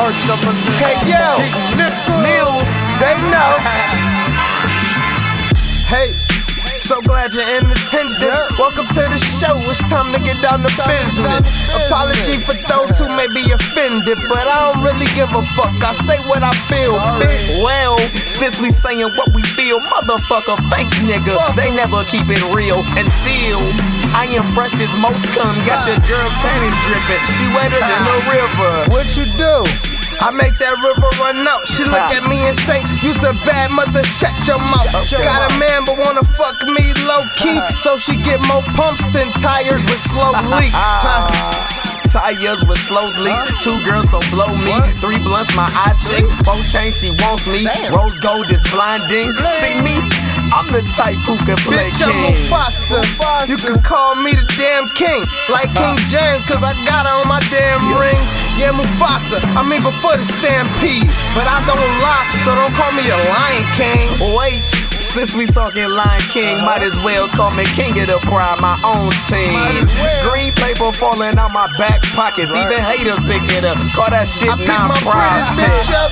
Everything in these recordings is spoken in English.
Hey yo, Niels, they know. Hey, so glad you're in attendance. Welcome to the show, it's time to get down to business. Apology for those who may be offended, but I don't really give a fuck, I say what I feel, bitch. Well, since we saying what we feel, motherfucker, fake nigga, they never keep it real. And still, I am fresh as most come. Got your girl panties dripping, she wetter than the river. What you do? I make that river run out. She look at me and say, you's a bad mother, shut your mouth. Got a man but wanna fuck me low-key, so she get more pumps than tires with slow leaks. Tires with slow leaks. Two girls so blow me. Three blunts my eye chick. Four chains she wants me. Rose gold is blinding. See me? I'm the type who can play bitch, king. I'm Mufasa. You can call me the damn king, like King James, cause I got her on my damn ring. Yeah, Mufasa, I mean before the stampede. But I don't lie, so don't call me a lion king. Wait, since we talking lion king, might as well call me king of the pride, my own team. Green paper falling out my back pockets, even haters pick it up, call that shit non-profit.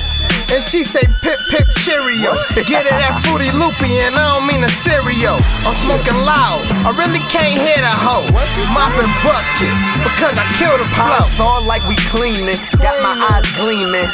And she say, pip, pip, Cheerios. Get it at Fruity Loopy, and I don't mean a cereal. I'm smoking loud, I really can't hear the hoe. Mopping bucket, because I killed the flow. It's all like we cleaning, got my eyes gleaming.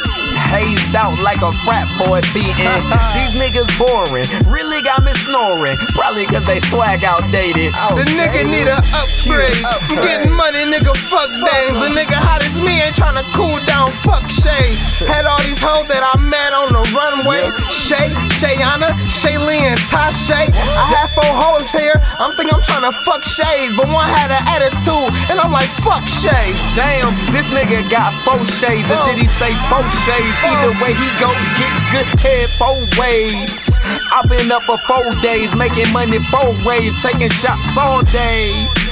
Hazed out like a frat boy beating. These niggas boring, really got me snoring. Probably cause they swag outdated. The nigga need an upgrade. I'm getting money, nigga, fuck things. A nigga hot as me ain't tryna cool down, fuck shade. Had all these hoes that I met on the runway. Shay, Shayana, Shaylee, and Tashay. I had four hoes here, I'm thinking I'm tryna fuck Shays, but one had an attitude, and I'm like, fuck Shay. Damn, this nigga got four shades, or did he say four shades? Either way, he gon' get good head four ways. I've been up for 4 days, making money four ways, taking shots all day.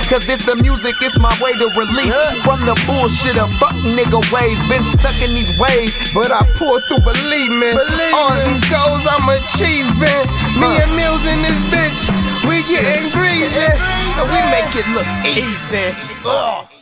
Cause this the music, it's my way to release from the bullshit of fuck nigga ways. Been stuck in these ways, but I pull through, believe me. All these goals I'm achieving. Me and Mills in this bitch, we getting greasy, and we make it look easy.